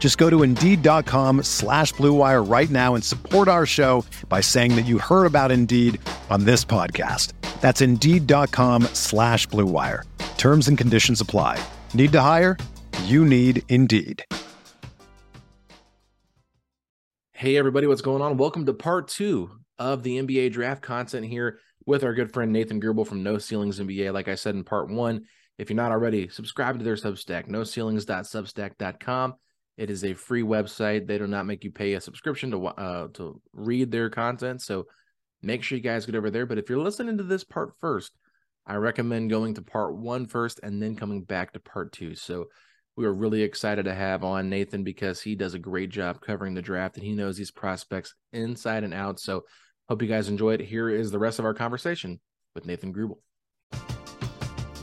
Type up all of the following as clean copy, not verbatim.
Just go to Indeed.com/Blue Wire right now and support our show by saying that you heard about Indeed on this podcast. That's Indeed.com/Blue Wire. Terms and conditions apply. Need to hire? You need Indeed. Hey, everybody, what's going on? Welcome to part two of the NBA draft content here with our good friend Nathan Grubel from No Ceilings NBA. Like I said in part one, if you're not already, subscribe to their Substack, noceilings.substack.com. It is a free website. They do not make you pay a subscription to read their content, so make sure you guys get over there. But if you're listening to this part first, I recommend going to part one first and then coming back to part two. So we are really excited to have on Nathan because he does a great job covering the draft, and he knows these prospects inside and out. So hope you guys enjoy it. Here is the rest of our conversation with Nathan Grubel.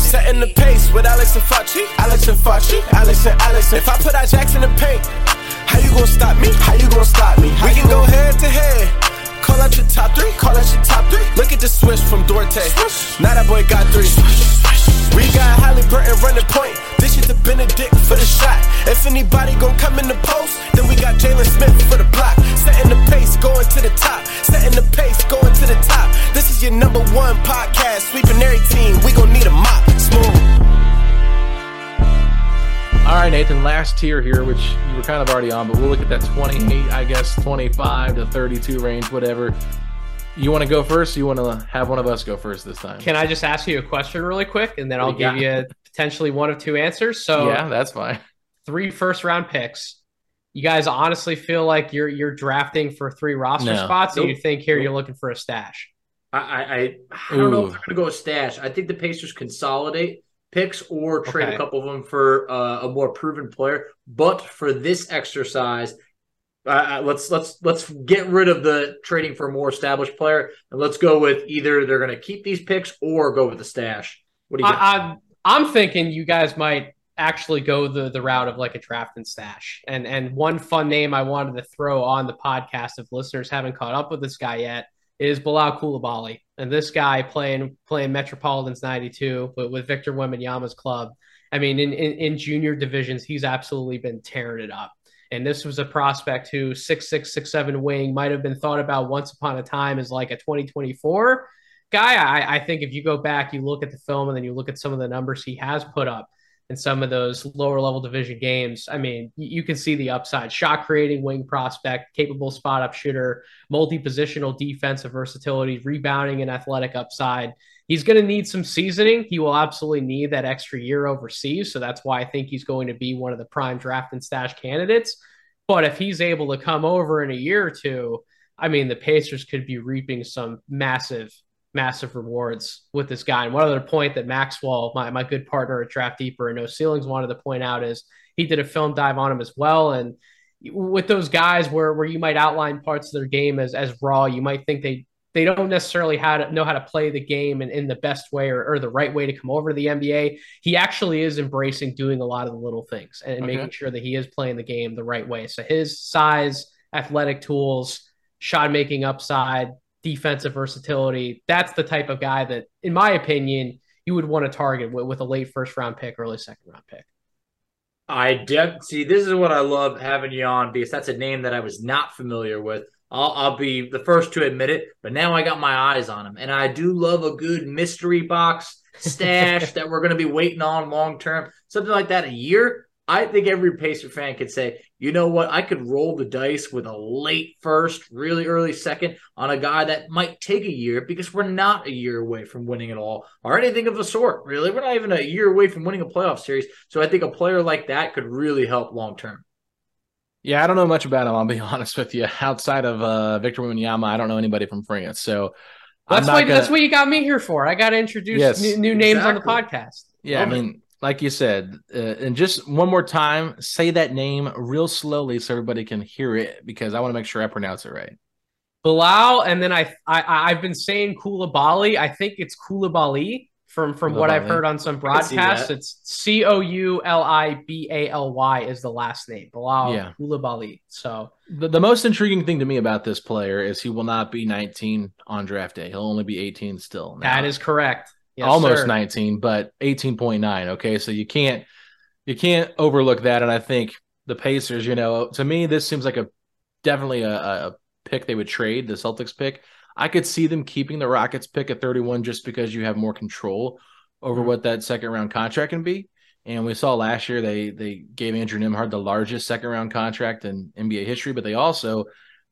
Setting the pace with Alex and Fauci, Alex and Fauci, Alex and Alex. If I put our jacks in the paint, how you gonna stop me? How you gonna stop me? We can go head to head. Call out your top three, call out your top three. Look at the switch from Duarte. Now that boy got three. We got Haliburton running point. This shit to Benedict for the shot. If anybody gon' come in the post, then we got Jalen Smith for the block. Setting the pace, going to the top. Setting the pace, going to the top. This is your number one podcast. Sweeping every team. We gon' need a mop. All right, Nathan, last tier here, which you were kind of already on, but we'll look at that 28, I guess, 25 to 32 range, whatever. You want to go first? You want to have one of us go first this time? Can I just ask you a question really quick, and then I'll give you potentially one of two answers? So yeah, that's fine. 3 first-round picks. You guys honestly feel like you're drafting for 3 roster spots, and you think here you're looking for a stash? I don't know if they're going to go a stash. I think the Pacers consolidate picks or trade a couple of them for a more proven player. But for this exercise, let's get rid of the trading for a more established player, and let's go with either they're going to keep these picks or go with the stash. What do you got? I'm thinking you guys might actually go the route of like a draft and stash. And one fun name I wanted to throw on the podcast if listeners haven't caught up with this guy yet is Bilal Coulibaly. And this guy playing Metropolitans 92 with Victor Wembanyama's club. I mean, in junior divisions, he's absolutely been tearing it up. And this was a prospect who 6'6", 6'7" wing might have been thought about once upon a time as like a 2024 guy. I think if you go back, you look at the film, and then you look at some of the numbers he has put up. in some of those lower level division games, I mean, you can see the upside. Shot creating wing prospect, capable spot up shooter, multi-positional defensive versatility, rebounding and athletic upside. He's going to need some seasoning. He will absolutely need that extra year overseas. So that's why I think he's going to be one of the prime draft and stash candidates. But if he's able to come over in a year or two, I mean, the Pacers could be reaping some massive, massive rewards with this guy. And one other point that Maxwell, my good partner at Draft Deeper and No Ceilings, wanted to point out is he did a film dive on him as well. And with those guys where you might outline parts of their game as raw, you might think they don't necessarily know how to play the game in the best way or the right way to come over to the NBA. He actually is embracing doing a lot of the little things and making sure that he is playing the game the right way. So his size, athletic tools, shot-making upside, defensive versatility, that's the type of guy that, in my opinion, you would want to target with a late first-round pick, early second-round pick. See, this is what I love having you on, because that's a name that I was not familiar with. I'll be the first to admit it, but now I got my eyes on him. And I do love a good mystery box stash that we're going to be waiting on long-term. Something like that, a year? I think every Pacer fan could say, you know what, I could roll the dice with a late first, really early second on a guy that might take a year, because we're not a year away from winning it all or anything of the sort, really. We're not even a year away from winning a playoff series. So I think a player like that could really help long-term. Yeah, I don't know much about him, I'll be honest with you. Outside of Victor Wembanyama, I don't know anybody from France. So that's what you got me here for. I got to introduce new names on the podcast. Yeah, I mean, like you said, and just one more time, say that name real slowly so everybody can hear it, because I want to make sure I pronounce it right. Bilal, and then I've been saying Coulibaly. I think it's Coulibaly from what I've heard on some broadcasts. It's Coulibaly is the last name. Bilal Coulibaly. So the most intriguing thing to me about this player is he will not be 19 on draft day. He'll only be 18 still. Now. That is correct. Yes, almost sir. 19, but 18.9. Okay, so you can't overlook that. And I think the Pacers, you know, to me, this seems like definitely a pick they would trade, the Celtics pick. I could see them keeping the Rockets pick at 31 just because you have more control over what that second round contract can be. And we saw last year they gave Andrew Nembhard the largest second round contract in NBA history, but they also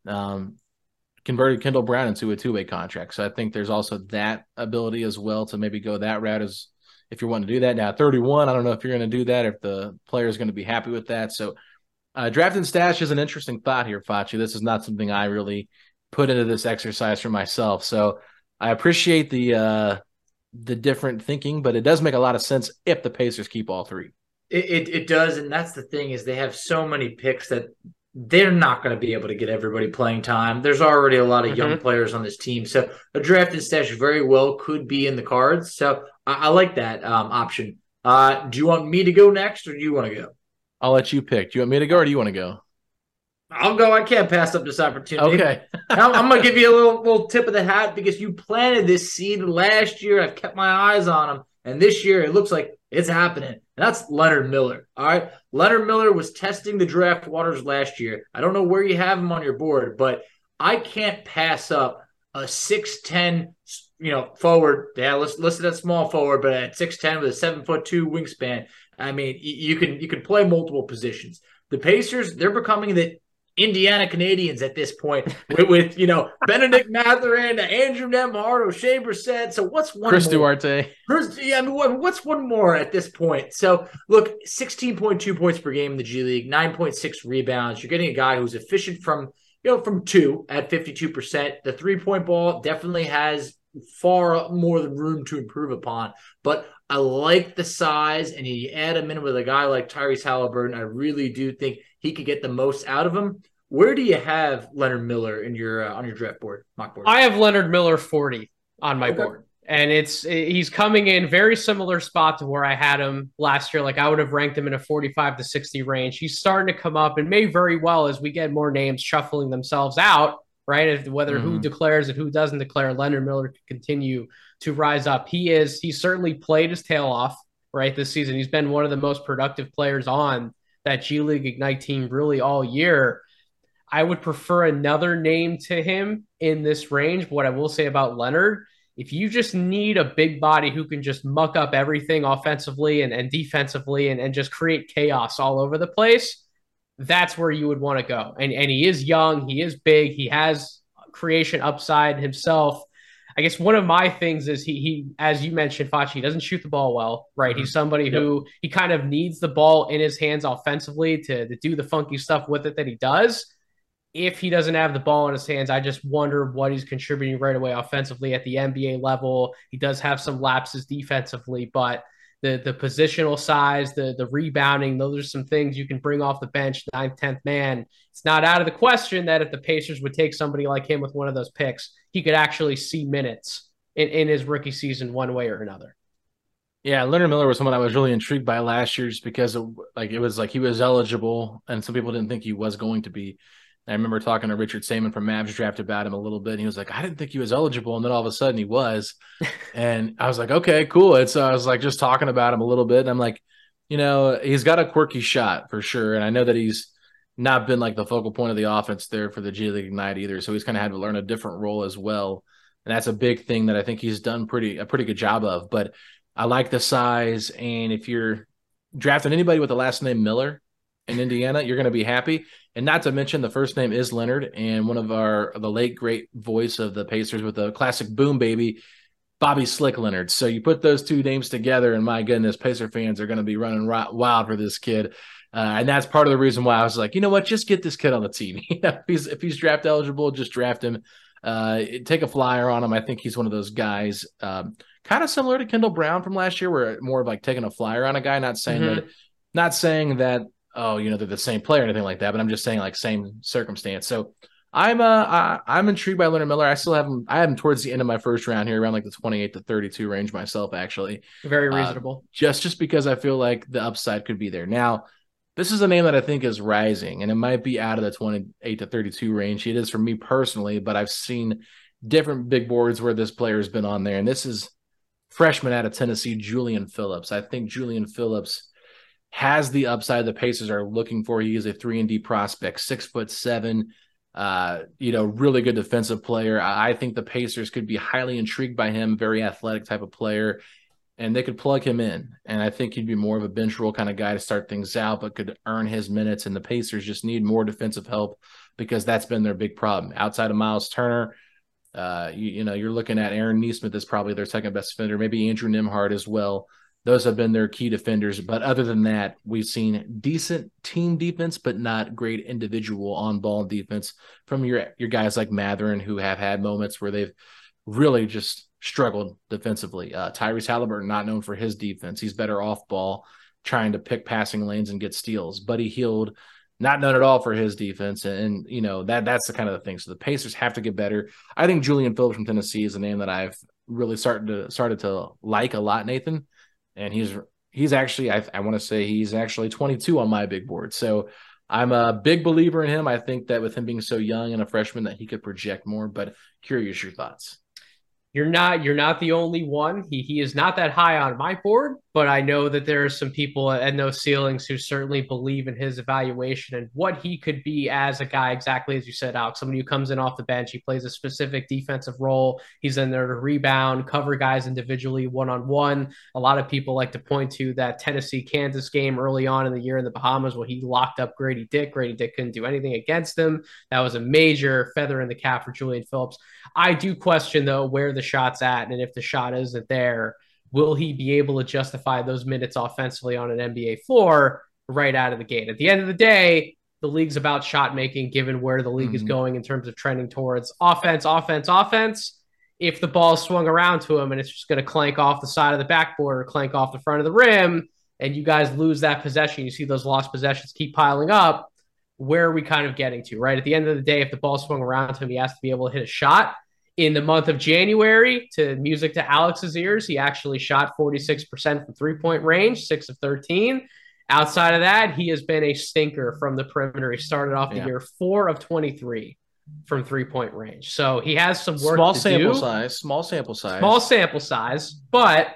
converted Kendall Brown into a two-way contract. So I think there's also that ability as well to maybe go that route as if you want to do that. Now, 31, I don't know if you're going to do that, if the player is going to be happy with that. So draft and stash is an interesting thought here, Fachi. This is not something I really put into this exercise for myself. So I appreciate the different thinking, but it does make a lot of sense if the Pacers keep all three. It does, and that's the thing is they have so many picks that – they're not going to be able to get everybody playing time. There's already a lot of young players on this team. So a draft and stash very well could be in the cards. So I like that option. Do you want me to go next or do you want to go? I'll let you pick. Do you want me to go or do you want to go? I'll go. I can't pass up this opportunity. Okay. I'm going to give you a little tip of the hat because you planted this seed last year. I've kept my eyes on him. And this year it looks like it's happening. And that's Leonard Miller. All right. Leonard Miller was testing the draft waters last year. I don't know where you have him on your board, but I can't pass up a 6'10", forward. Yeah, listed at small forward, but at 6'10" with a 7'2" wingspan. I mean, you can play multiple positions. The Pacers, they're becoming the Indiana Canadians at this point with Benedict Mathurin, Andrew Nembhard, O'Shea Brissett. So what's one Chris more? Duarte. What's one more at this point? So look, 16.2 points per game in the G League, 9.6 rebounds. You're getting a guy who's efficient from two at 52%. The 3-point ball definitely has far more than room to improve upon, but I like the size, and you add him in with a guy like Tyrese Haliburton, I really do think he could get the most out of him. Where do you have Leonard Miller in your on your draft board, mock board? I have Leonard Miller 40 on my board, and he's coming in very similar spot to where I had him last year. Like I would have ranked him in a 45 to 60 range. He's starting to come up, and may very well as we get more names shuffling themselves out. Right, who declares and who doesn't declare, Leonard Miller could continue to rise up. He certainly played his tail off right this season. He's been one of the most productive players on that G League Ignite team really all year. I would prefer another name to him in this range. But what I will say about Leonard if you just need a big body who can just muck up everything offensively and defensively and just create chaos all over the place, that's where you would want to go. And he is young. He is big. He has creation upside himself. I guess one of my things is he as you mentioned, Fachi, doesn't shoot the ball well, right? Mm-hmm. He's somebody who he kind of needs the ball in his hands offensively to do the funky stuff with it that he does. If he doesn't have the ball in his hands, I just wonder what he's contributing right away offensively at the NBA level. He does have some lapses defensively, but the positional size, the rebounding, those are some things you can bring off the bench, 9th, 10th man. It's not out of the question that if the Pacers would take somebody like him with one of those picks, he could actually see minutes in his rookie season one way or another. Yeah, Leonard Miller was someone I was really intrigued by last year just because it was he was eligible, and some people didn't think he was going to be. I remember talking to Richard Samen from Mavs Draft about him a little bit, and he was like, I didn't think he was eligible, and then all of a sudden he was. And I was like, okay, cool. And so I was like just talking about him a little bit, and I'm like, he's got a quirky shot for sure, and I know that he's not been like the focal point of the offense there for the G League Ignite either, so he's kind of had to learn a different role as well, and that's a big thing that I think he's done a pretty good job of. But I like the size, and if you're drafting anybody with the last name Miller in Indiana, you're going to be happy. And not to mention the first name is Leonard, and one of the late great voice of the Pacers with the classic boom baby, Bobby Slick Leonard. So you put those two names together, and my goodness, Pacer fans are going to be running wild for this kid. And that's part of the reason why I was like, you know what, just get this kid on the team. If he's draft eligible, just draft him. Take a flyer on him. I think he's one of those guys, kind of similar to Kendall Brown from last year, where more of like taking a flyer on a guy, not saying that. They're the same player or anything like that, but I'm just saying like same circumstance. So I'm intrigued by Leonard Miller. I still have him. I have him towards the end of my first round here, around like the 28 to 32 range myself, actually. Very reasonable. Just because I feel like the upside could be there. Now, this is a name that I think is rising, and it might be out of the 28 to 32 range. It is for me personally, but I've seen different big boards where this player has been on there. And this is freshman out of Tennessee, Julian Phillips. I think Julian Phillips has the upside the Pacers are looking for. He is a 3-and-D prospect, 6'7", really good defensive player. I think the Pacers could be highly intrigued by him, very athletic type of player, and they could plug him in. And I think he'd be more of a bench role kind of guy to start things out, but could earn his minutes, and the Pacers just need more defensive help because that's been their big problem. Outside of Myles Turner, you're looking at Aaron Nesmith is probably their second best defender, maybe Andrew Nembhard as well. Those have been their key defenders. But other than that, we've seen decent team defense, but not great individual on-ball defense from your guys like Mathurin, who have had moments where they've really just struggled defensively. Tyrese Haliburton, not known for his defense. He's better off-ball, trying to pick passing lanes and get steals. Buddy Hield, not known at all for his defense. And that's the kind of the thing. So the Pacers have to get better. I think Julian Phillips from Tennessee is a name that I've really started to like a lot, Nathan. And he's actually, I want to say he's actually 22 on my big board. So I'm a big believer in him. I think that with him being so young and a freshman that he could project more, but curious your thoughts. You're not the only one. He is not that high on my board, but I know that there are some people at No Ceilings who certainly believe in his evaluation and what he could be as a guy, exactly as you said, Alex, somebody who comes in off the bench. He plays a specific defensive role. He's in there to rebound, cover guys individually, one-on-one. A lot of people like to point to that Tennessee-Kansas game early on in the year in the Bahamas where he locked up Grady Dick. Grady Dick couldn't do anything against him. That was a major feather in the cap for Julian Phillips. I do question, though, where the shot's at, and if the shot isn't there, will he be able to justify those minutes offensively on an NBA floor right out of the gate? At the end of the day, the league's about shot making, given where the league is going in terms of trending towards offense. If the ball swung around to him and it's just going to clank off the side of the backboard or clank off the front of the rim, and you guys lose that possession, you see those lost possessions keep piling up, where are we kind of getting to, right? At the end of the day, if the ball swung around to him, he has to be able to hit a shot. In the month of January, to music to Alex's ears, he actually shot 46% from three-point range, 6 of 13. Outside of that, he has been a stinker from the perimeter. He started off the year 4 of 23 from three-point range. So he has some work to do. Small sample size, but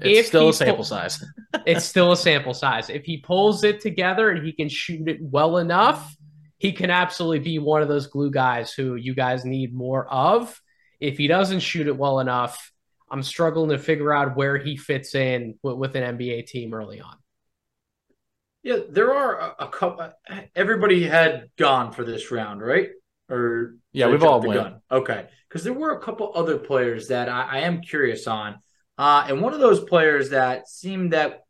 it's still a sample size. It's still a sample size. If he pulls it together and he can shoot it well enough, he can absolutely be one of those glue guys who you guys need more of. if he doesn't shoot it well enough, I'm struggling to figure out where he fits in with an NBA team early on. Yeah, there are a couple. Everybody had gone for this round, right? Or yeah, we've all won. Okay, because there were a couple other players that I am curious on, and one of those players that seemed that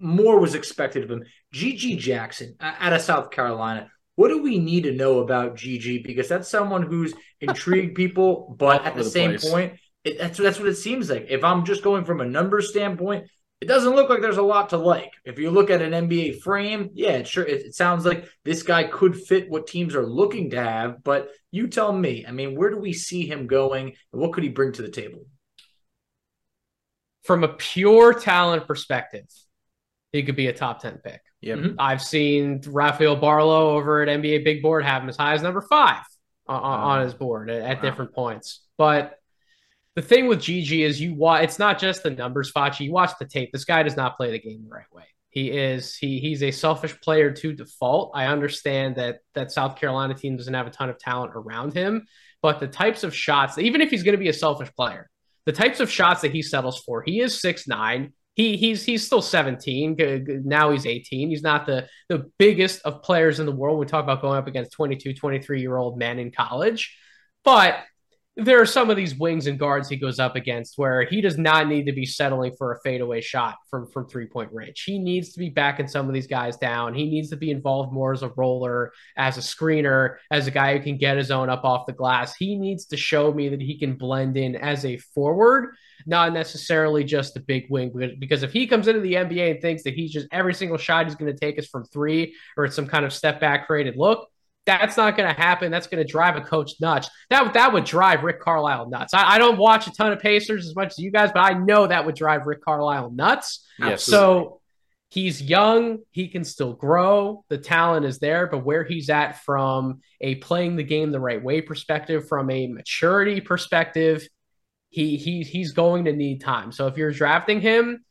more was expected of him, G.G. Jackson out of South Carolina. What do we need to know about G.G.? Because that's someone who's intrigued people, but at the same point, that's what it seems like. If I'm just going from a numbers standpoint, it doesn't look like there's a lot to like. If you look at an NBA frame, yeah, it sure, it sounds like this guy could fit what teams are looking to have, but you tell me, I mean, where do we see him going and what could he bring to the table? From a pure talent perspective, he could be a top 10 pick. Yep. Mm-hmm. I've seen Rafael Barlow over at NBA Big Board have him as high as number 5 on his board at different points. But the thing with Gigi is it's not just the numbers, Facci. You watch the tape. This guy does not play the game the right way. He's a selfish player to default. I understand that South Carolina team doesn't have a ton of talent around him, but the types of shots, even if he's going to be a selfish player, the types of shots that he settles for, he is 6'9". He's still 17. Now he's 18. He's not the biggest of players in the world. We talk about going up against 22, 23-year-old men in college, but there are some of these wings and guards he goes up against where he does not need to be settling for a fadeaway shot from three-point range. He needs to be backing some of these guys down. He needs to be involved more as a roller, as a screener, as a guy who can get his own up off the glass. He needs to show me that he can blend in as a forward, not necessarily just the big wing. Because if he comes into the NBA and thinks that he's just every single shot he's going to take is from three or it's some kind of step-back created look, that's not going to happen. That's going to drive a coach nuts. That would drive Rick Carlisle nuts. I don't watch a ton of Pacers as much as you guys, but I know that would drive Rick Carlisle nuts. Yes, so he's young. He can still grow. The talent is there, but where he's at from a playing the game the right way perspective, from a maturity perspective, he's going to need time. So if you're drafting him,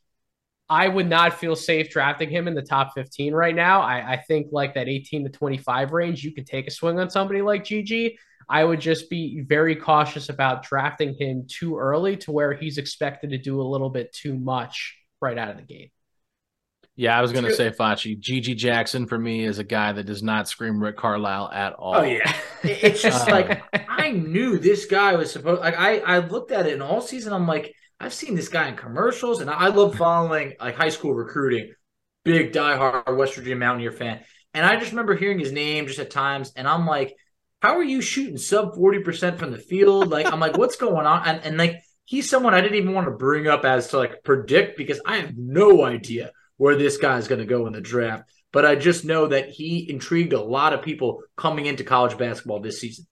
I would not feel safe drafting him in the top 15 right now. I think like that 18 to 25 range, you can take a swing on somebody like Gigi. I would just be very cautious about drafting him too early to where he's expected to do a little bit too much right out of the gate. Yeah, I was going to say, Facci, G.G. Jackson for me is a guy that does not scream Rick Carlisle at all. Oh, yeah. It's just like, I knew this guy was supposed – like I looked at it and all season I'm like, I've seen this guy in commercials, and I love following like high school recruiting. Big diehard West Virginia Mountaineer fan, and I just remember hearing his name just at times, and I'm like, "How are you shooting sub 40% from the field?" Like, I'm like, "What's going on?" And like, he's someone I didn't even want to bring up as to like predict because I have no idea where this guy is going to go in the draft. But I just know that he intrigued a lot of people coming into college basketball this season.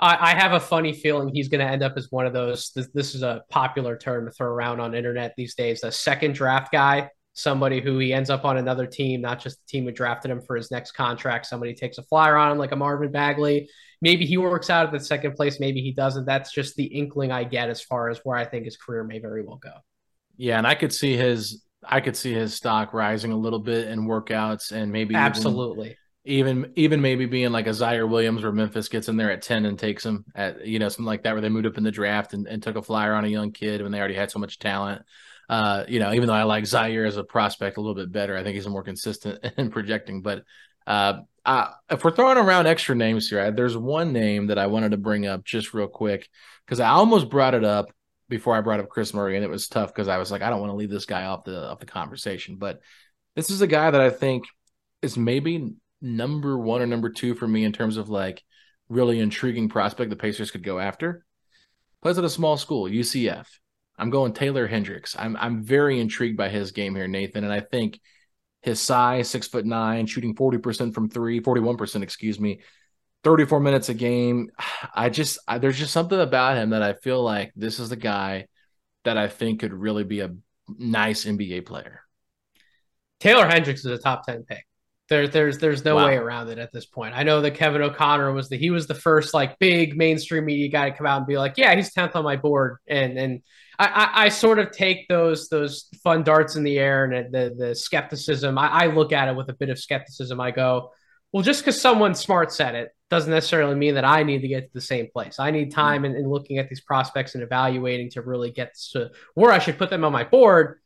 I have a funny feeling he's going to end up as one of those. This is a popular term to throw around on internet these days. A second draft guy, somebody who he ends up on another team, not just the team who drafted him for his next contract. Somebody takes a flyer on him like a Marvin Bagley. Maybe he works out at the second place. Maybe he doesn't. That's just the inkling I get as far as where I think his career may very well go. Yeah, and I could see his stock rising a little bit in workouts and maybe absolutely. Even maybe being like a Zaire Williams where Memphis gets in there at 10 and takes him at, something like that where they moved up in the draft and took a flyer on a young kid when they already had so much talent. Even though I like Zaire as a prospect a little bit better, I think he's more consistent in projecting. But if we're throwing around extra names here, there's one name that I wanted to bring up just real quick because I almost brought it up before I brought up Chris Murray, and it was tough because I was like, I don't want to leave this guy off the conversation. But this is a guy that I think is maybe – number one or number two for me in terms of like really intriguing prospect the Pacers could go after. Plays at a small school, UCF. I'm going Taylor Hendricks. I'm very intrigued by his game here, Nathan. And I think his size, 6'9", shooting 40% from three, 41%, 34 minutes a game. There's just something about him that I feel like this is the guy that I think could really be a nice NBA player. Taylor Hendricks is a top 10 pick. There's no way around it at this point. I know that Kevin O'Connor was the first like big mainstream media guy to come out and be like, yeah, he's 10th on my board. And I sort of take those fun darts in the air and the skepticism. I look at it with a bit of skepticism. I go, well, just because someone smart said it doesn't necessarily mean that I need to get to the same place. I need time in looking at these prospects and evaluating to really get to where I should put them on my board.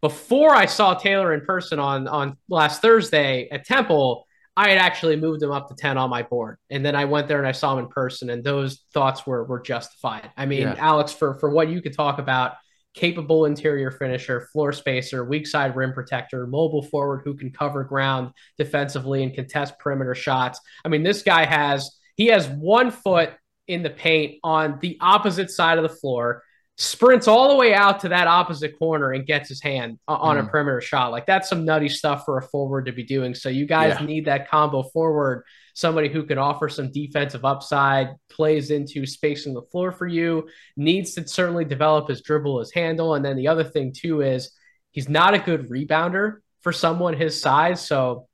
Before I saw Taylor in person on last Thursday at Temple, I had actually moved him up to 10 on my board. And then I went there and I saw him in person, and those thoughts were justified. I mean, yeah. Alex, for what you could talk about, capable interior finisher, floor spacer, weak side rim protector, mobile forward who can cover ground defensively and contest perimeter shots. I mean, this guy has 1 foot in the paint on the opposite side of the floor, sprints all the way out to that opposite corner and gets his hand on a perimeter shot. Like, that's some nutty stuff for a forward to be doing. So you guys need that combo forward, somebody who can offer some defensive upside, plays into spacing the floor for you, needs to certainly develop his dribble, his handle. And then the other thing too is he's not a good rebounder for someone his size. So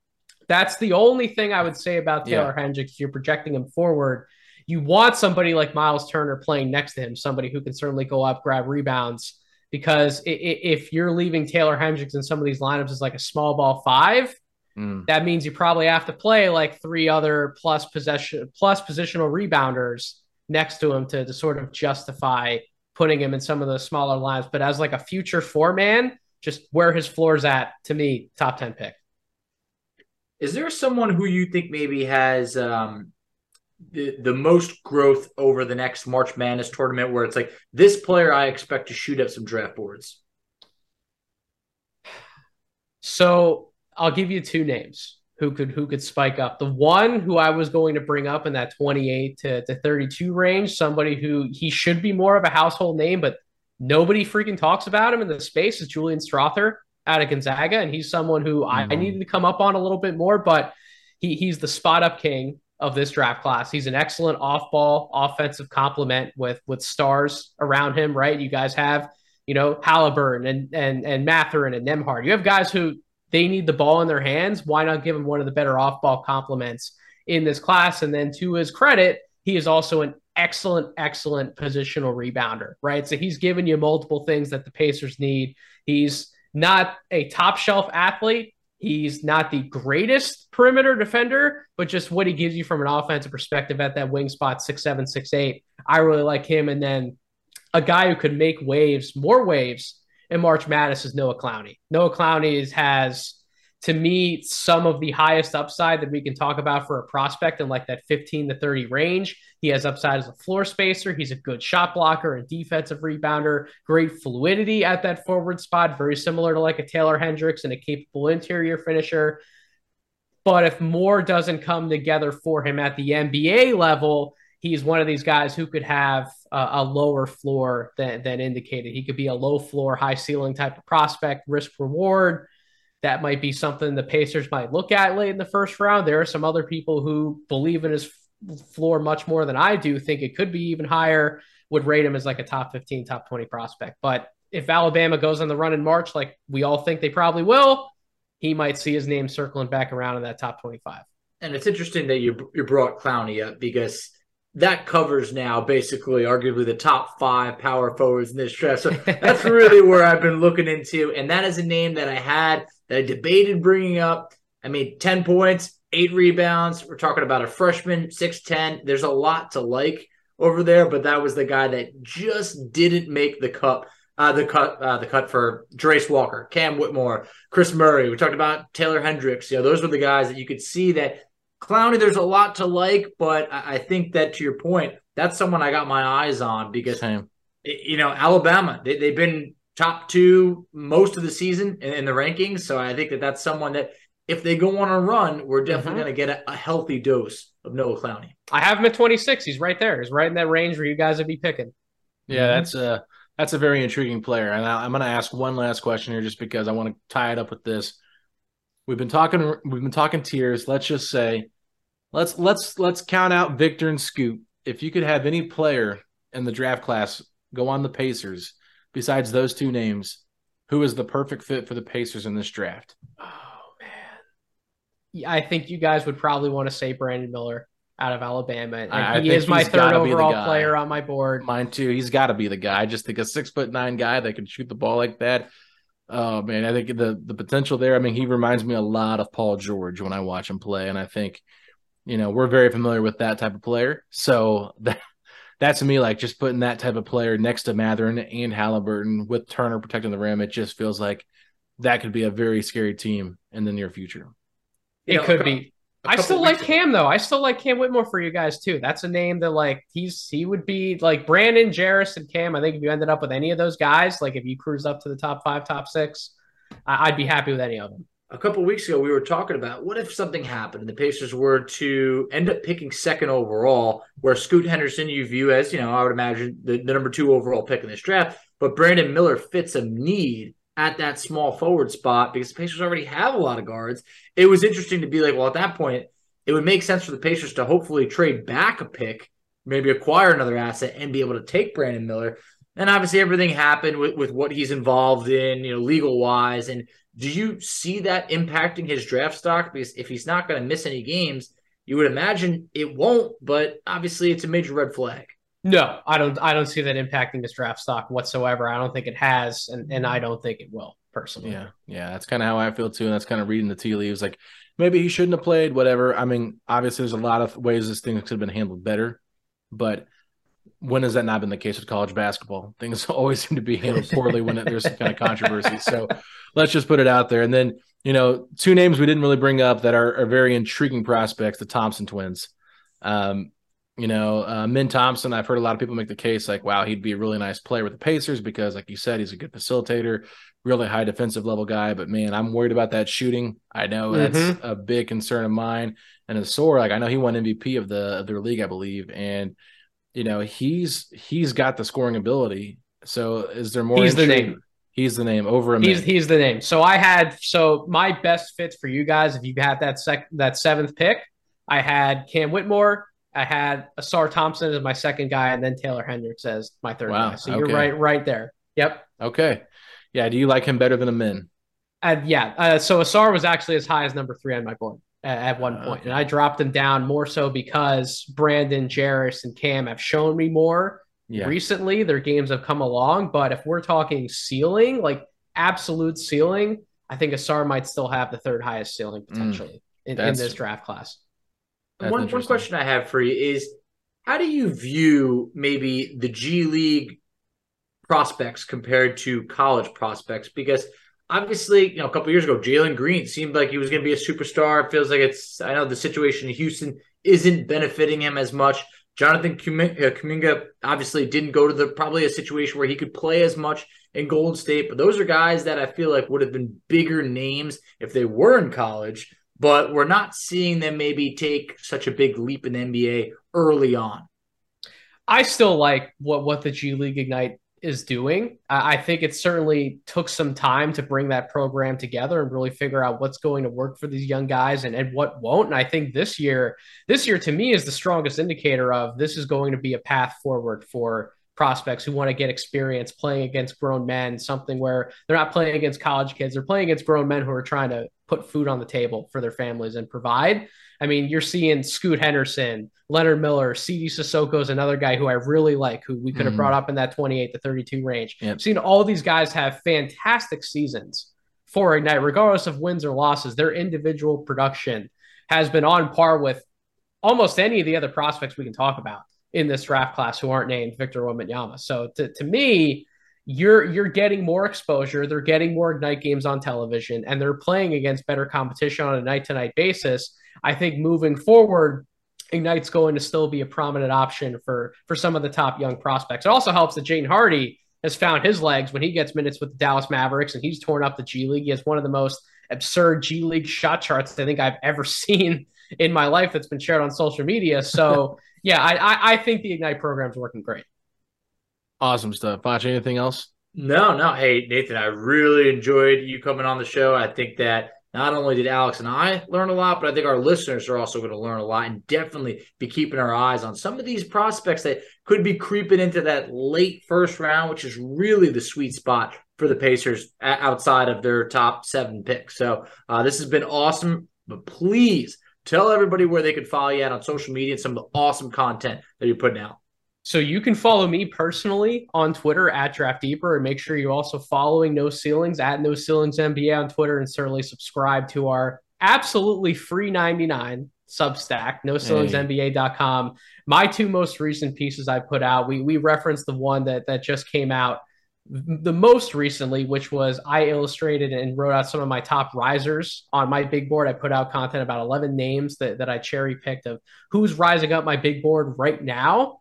that's the only thing I would say about Taylor Hendricks. You're projecting him forward. You want somebody like Myles Turner playing next to him, somebody who can certainly go up, grab rebounds, because if you're leaving Taylor Hendricks in some of these lineups as like a small ball five, that means you probably have to play like three other plus positional rebounders next to him to sort of justify putting him in some of the smaller lines. But as like a future four-man, just where his floor's at, to me, top 10 pick. Is there someone who you think maybe has the most growth over the next March Madness tournament where it's like, this player I expect to shoot up some draft boards? So I'll give you two names who could spike up. The one who I was going to bring up in that 28 to 32 range, somebody who he should be more of a household name, but nobody freaking talks about him in the space, is Julian Strother out of Gonzaga. And he's someone who I needed to come up on a little bit more, but he's the spot up king of this draft class. He's an excellent off-ball offensive complement with stars around him, right? You guys have, Haliburton and Mathurin and Nembhard. You have guys who, they need the ball in their hands. Why not give him one of the better off-ball complements in this class? And then to his credit, he is also an excellent, excellent positional rebounder, right? So he's given you multiple things that the Pacers need. He's not a top-shelf athlete. He's not the greatest perimeter defender, but just what he gives you from an offensive perspective at that wing spot, 6'7", 6'8", I really like him. And then a guy who could make more waves, and March Madness is Noah Clowney. Noah Clowney has, to me, some of the highest upside that we can talk about for a prospect in like that 15 to 30 range. He has upside as a floor spacer. He's a good shot blocker and defensive rebounder. Great fluidity at that forward spot, very similar to like a Taylor Hendricks, and a capable interior finisher. But if more doesn't come together for him at the NBA level, he's one of these guys who could have a lower floor than indicated. He could be a low floor, high ceiling type of prospect, risk reward. That might be something the Pacers might look at late in the first round. There are some other people who believe in his floor much more than I do, think it could be even higher, would rate him as like a top 15, top 20 prospect. But if Alabama goes on the run in March, like we all think they probably will, he might see his name circling back around in that top 25. And it's interesting that you brought Clowney up, because that covers now basically arguably the top five power forwards in this draft. So that's really where I've been looking into. And that is a name that I debated bringing up. I mean, 10 points, 8 rebounds. We're talking about a freshman, 6'10". There's a lot to like over there, but that was the guy that just didn't make the cut for Drace Walker, Cam Whitmore, Chris Murray. We talked about Taylor Hendricks. Those were the guys that you could see that Clowney, there's a lot to like, but I think that, to your point, that's someone I got my eyes on because, Alabama, they've been top 2 most of the season in the rankings. So I think that that's someone that if they go on a run, we're definitely going to get a healthy dose of Noah Clowney. I have him at 26. He's right there. He's right in that range where you guys would be picking. Yeah, that's a very intriguing player. And I'm going to ask one last question here just because I want to tie it up with this. We've been talking tiers. Let's just say, let's count out Victor and Scoot. If you could have any player in the draft class go on the Pacers besides those two names, who is the perfect fit for the Pacers in this draft? Oh man, I think you guys would probably want to say Brandon Miller out of Alabama. And he is my third overall player on my board. Mine too. He's got to be the guy. I just think a 6'9" guy that can shoot the ball like that. And I think the potential there, I mean, he reminds me a lot of Paul George when I watch him play. And I think, you know, we're very familiar with that type of player. So that to me, like just putting that type of player next to Mathurin and Haliburton with Turner protecting the rim, it just feels like that could be a very scary team in the near future. It could be. I still like Cam, though. I still like Cam Whitmore for you guys, too. That's a name that, like, he would be, like, Brandon, Jarris, and Cam. I think if you ended up with any of those guys, like, if you cruised up to the top five, top six, I'd be happy with any of them. A couple of weeks ago, we were talking about what if something happened and the Pacers were to end up picking second overall, where Scoot Henderson you view as, you know, I would imagine the number two overall pick in this draft, but Brandon Miller fits a need at that small forward spot because the Pacers already have a lot of guards. It was interesting to be like, well, at that point, it would make sense for the Pacers to hopefully trade back a pick, maybe acquire another asset and be able to take Brandon Miller. And obviously everything happened with what he's involved in, you know, legal wise. And do you see that impacting his draft stock? Because if he's not going to miss any games, you would imagine it won't, but obviously it's a major red flag. No, I don't see that impacting his draft stock whatsoever. I don't think it has, and I don't think it will, personally. Yeah, that's kind of how I feel, too, and that's kind of reading the tea leaves. Like, maybe he shouldn't have played, whatever. I mean, obviously there's a lot of ways this thing could have been handled better, but when has that not been the case with college basketball? Things always seem to be handled poorly when there's some kind of controversy. So let's just put it out there. And then, you know, two names we didn't really bring up that are very intriguing prospects, the Thompson twins. You know, Min Thompson, I've heard a lot of people make the case like, wow, he'd be a really nice player with the Pacers because, like you said, he's a good facilitator, really high defensive level guy. But, man, I'm worried about that shooting. I know that's a big concern of mine. And Azor, like, I know he won MVP of their league, I believe. And, you know, he's got the scoring ability. So is there more? He's the name over a man. He's the name. So my best fits for you guys, if you had that seventh pick, I had Cam Whitmore. I had Azar Thompson as my second guy, and then Taylor Hendricks as my third guy. So you're right there. Yep. Okay. Yeah. Do you like him better than a Min? Yeah. So Azar was actually as high as number 3 on my board at one point, and I dropped him down more so because Brandon, Jarris, and Cam have shown me more recently. Their games have come along, but if we're talking ceiling, like absolute ceiling, I think Azar might still have the third highest ceiling potentially in this draft class. One question I have for you is, how do you view maybe the G League prospects compared to college prospects? Because obviously, you know, a couple of years ago, Jalen Green seemed like he was going to be a superstar. It feels like I know the situation in Houston isn't benefiting him as much. Jonathan Kuminga obviously didn't go to probably a situation where he could play as much in Golden State. But those are guys that I feel like would have been bigger names if they were in college. But we're not seeing them maybe take such a big leap in the NBA early on. I still like what the G League Ignite is doing. I think it certainly took some time to bring that program together and really figure out what's going to work for these young guys and what won't. And I think this year to me is the strongest indicator of this is going to be a path forward for prospects who want to get experience playing against grown men, something where they're not playing against college kids, they're playing against grown men who are trying to put food on the table for their families and provide. I mean, you're seeing Scoot Henderson, Leonard Miller, CD Sissoko is another guy who I really like, who we could have brought up in that 28 to 32 range. Yep. I've seen all these guys have fantastic seasons for Ignite, regardless of wins or losses. Their individual production has been on par with almost any of the other prospects we can talk about in this draft class who aren't named Victor Wembanyama. So to me, you're getting more exposure. They're getting more Ignite games on television, and they're playing against better competition on a night-to-night basis. I think moving forward, Ignite's going to still be a prominent option for some of the top young prospects. It also helps that Jaden Hardy has found his legs when he gets minutes with the Dallas Mavericks, and he's torn up the G League. He has one of the most absurd G League shot charts I think I've ever seen in my life that's been shared on social media. So, yeah, I think the Ignite program's working great. Awesome stuff. Foch, anything else? No. Hey, Nathan, I really enjoyed you coming on the show. I think that not only did Alex and I learn a lot, but I think our listeners are also going to learn a lot and definitely be keeping our eyes on some of these prospects that could be creeping into that late first round, which is really the sweet spot for the Pacers outside of their top 7 picks. So this has been awesome, but please tell everybody where they can follow you at on social media and some of the awesome content that you're putting out. So you can follow me personally on Twitter at Draft Deeper, and make sure you're also following No Ceilings at No Ceilings NBA on Twitter, and certainly subscribe to our absolutely free 99 Substack, NoCeilingsNBA.com. My two most recent pieces I put out, we referenced the one that just came out the most recently, which was I illustrated and wrote out some of my top risers on my big board. I put out content about 11 names that I cherry picked of who's rising up my big board right now.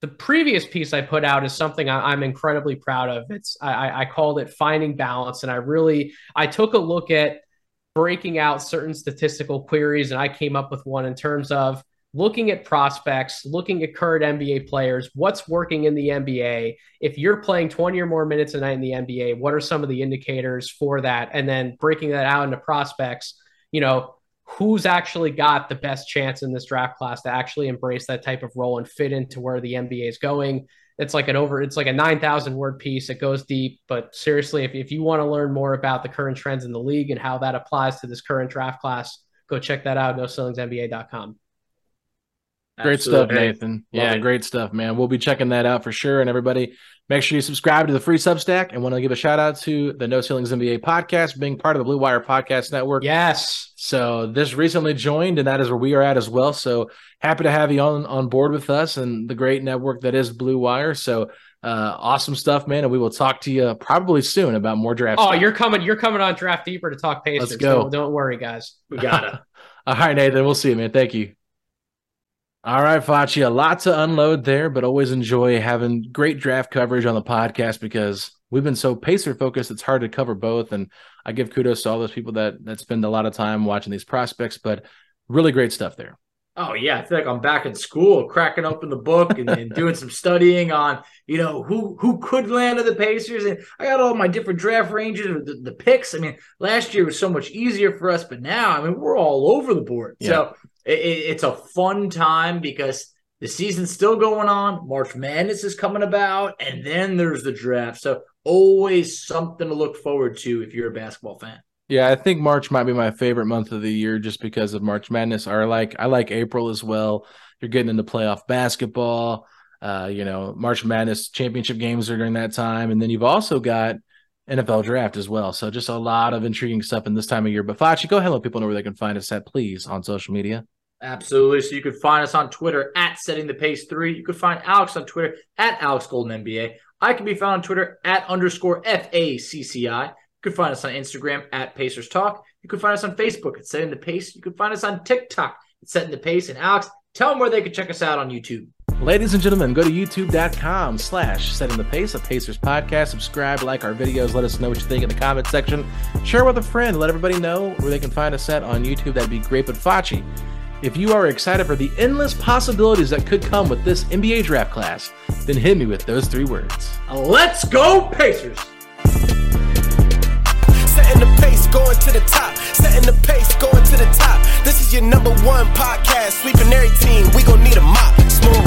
The previous piece I put out is something I'm incredibly proud of. I called it Finding Balance, and I took a look at breaking out certain statistical queries, and I came up with one in terms of looking at prospects, looking at current NBA players, what's working in the NBA. If you're playing 20 or more minutes a night in the NBA, what are some of the indicators for that? And then breaking that out into prospects, who's actually got the best chance in this draft class to actually embrace that type of role and fit into where the NBA is going. It's like a 9,000 word piece. It goes deep, but seriously, if you want to learn more about the current trends in the league and how that applies to this current draft class, go check that out. NoCeilingsNBA.com. Great Absolutely. Stuff, Nathan. Love yeah, it. Great stuff, man. We'll be checking that out for sure. And everybody, make sure you subscribe to the free Substack, and want to give a shout out to the No Ceilings NBA podcast, being part of the Blue Wire Podcast Network. Yes. So this recently joined, and that is where we are at as well. So happy to have you on board with us and the great network that is Blue Wire. So awesome stuff, man. And we will talk to you probably soon about more draft. Oh, stuff. You're coming on Draft Deeper to talk Pacers. Let's go. Don't worry, guys. We got it. All right, Nathan. We'll see you, man. Thank you. All right, Facci, a lot to unload there, but always enjoy having great draft coverage on the podcast because we've been so Pacer-focused, it's hard to cover both, and I give kudos to all those people that spend a lot of time watching these prospects, but really great stuff there. Oh, yeah, I feel like I'm back in school, cracking open the book and doing some studying on, who could land on the Pacers, and I got all my different draft ranges, the picks. I mean, last year was so much easier for us, but now, I mean, we're all over the board, yeah. So it's a fun time because the season's still going on. March Madness is coming about, and then there's the draft. So always something to look forward to if you're a basketball fan. Yeah, I think March might be my favorite month of the year just because of March Madness. I like April as well. You're getting into playoff basketball. March Madness championship games are during that time. And then you've also got NFL draft as well. So just a lot of intriguing stuff in this time of year. But Facci, go ahead and let people know where they can find us at, please, on social media. Absolutely. So you can find us on Twitter at SettingThePace3. You can find Alex on Twitter at AlexGoldenNBA. I can be found on Twitter at _FACCI. You can find us on Instagram at Pacers Talk. You can find us on Facebook at Setting the Pace. You can find us on TikTok at Setting the Pace. And Alex, tell them where they can check us out on YouTube. Ladies and gentlemen, go to youtube.com/settingthepace, a Pacers podcast. Subscribe, like our videos. Let us know what you think in the comment section. Share with a friend. Let everybody know where they can find us at on YouTube. That'd be great. But Facci, if you are excited for the endless possibilities that could come with this NBA draft class, then hit me with those three words. Let's go Pacers! Setting the pace, going to the top. Setting the pace, going to the top. This is your #1 podcast. Sweeping every team. We gon' need a mop. Smooth.